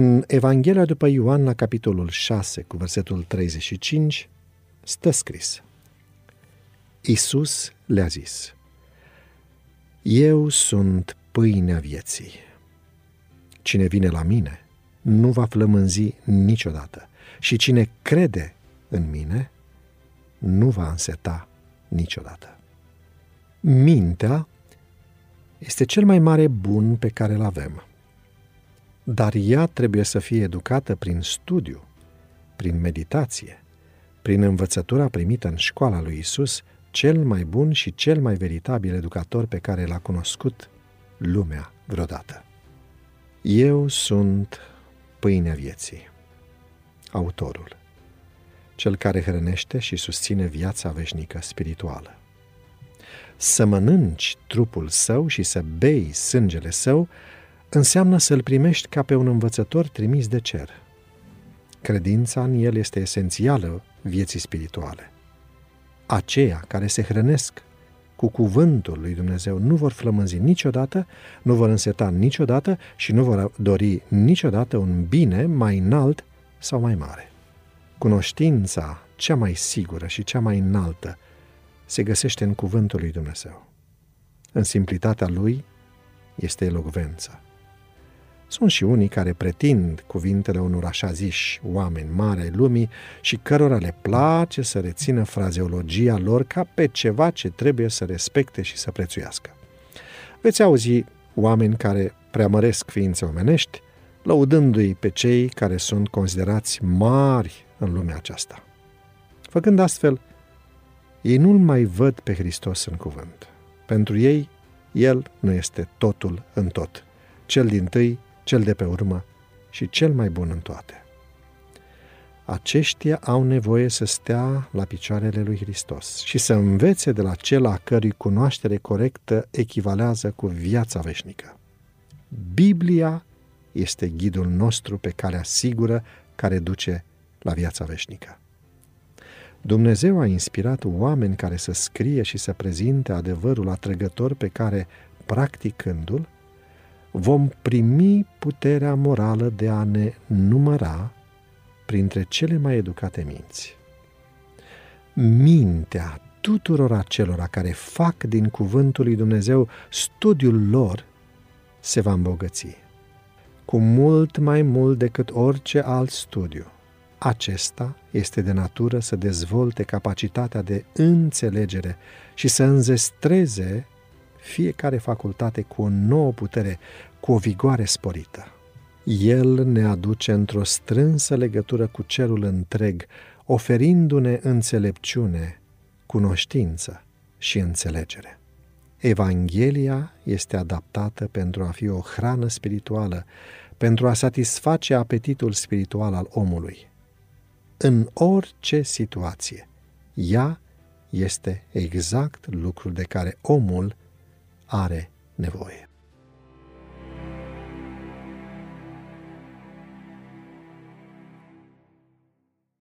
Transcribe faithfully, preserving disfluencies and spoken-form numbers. În Evanghelia după Ioan, la capitolul șase, cu versetul treizeci și cinci, stă scris: Iisus le-a zis: Eu sunt pâinea vieții. Cine vine la mine nu va flămânzi niciodată și cine crede în mine nu va înseta niciodată. Mintea este cel mai mare bun pe care îl avem, dar ea trebuie să fie educată prin studiu, prin meditație, prin învățătura primită în școala lui Iisus, cel mai bun și cel mai veritabil educator pe care l-a cunoscut lumea vreodată. Eu sunt pâinea vieții, autorul, cel care hrănește și susține viața veșnică spirituală. Să mănânci trupul său și să bei sângele său înseamnă să-l primești ca pe un învățător trimis de cer. Credința în el este esențială vieții spirituale. Aceia care se hrănesc cu cuvântul lui Dumnezeu nu vor flămânzi niciodată, nu vor înseta niciodată și nu vor dori niciodată un bine mai înalt sau mai mare. Cunoștința cea mai sigură și cea mai înaltă se găsește în cuvântul lui Dumnezeu. În simplitatea lui este elocvența. Sunt și unii care pretind cuvintele unor așa ziși oameni mari ai lumii și cărora le place să rețină frazeologia lor ca pe ceva ce trebuie să respecte și să prețuiască. Veți auzi oameni care preamăresc ființe omenești, lăudându-i pe cei care sunt considerați mari în lumea aceasta. Făcând astfel, ei nu-L mai văd pe Hristos în cuvânt. Pentru ei, El nu este totul în tot, cel dintâi, cel de pe urmă și cel mai bun în toate. Aceștia au nevoie să stea la picioarele lui Hristos și să învețe de la cel a cărui cunoaștere corectă echivalează cu viața veșnică. Biblia este ghidul nostru pe calea sigură care duce la viața veșnică. Dumnezeu a inspirat oameni care să scrie și să prezinte adevărul atrăgător pe care, practicându-l, vom primi puterea morală de a ne număra printre cele mai educate minți. Mintea tuturor acelora care fac din cuvântul lui Dumnezeu studiul lor se va îmbogăți. Cu mult mai mult decât orice alt studiu, acesta este de natură să dezvolte capacitatea de înțelegere și să înzestreze fiecare facultate cu o nouă putere, cu o vigoare sporită. El ne aduce într-o strânsă legătură cu cerul întreg, oferindu-ne înțelepciune, cunoștință și înțelegere. Evanghelia este adaptată pentru a fi o hrană spirituală, pentru a satisface apetitul spiritual al omului. În orice situație, ea este exact lucrul de care omul are nevoie.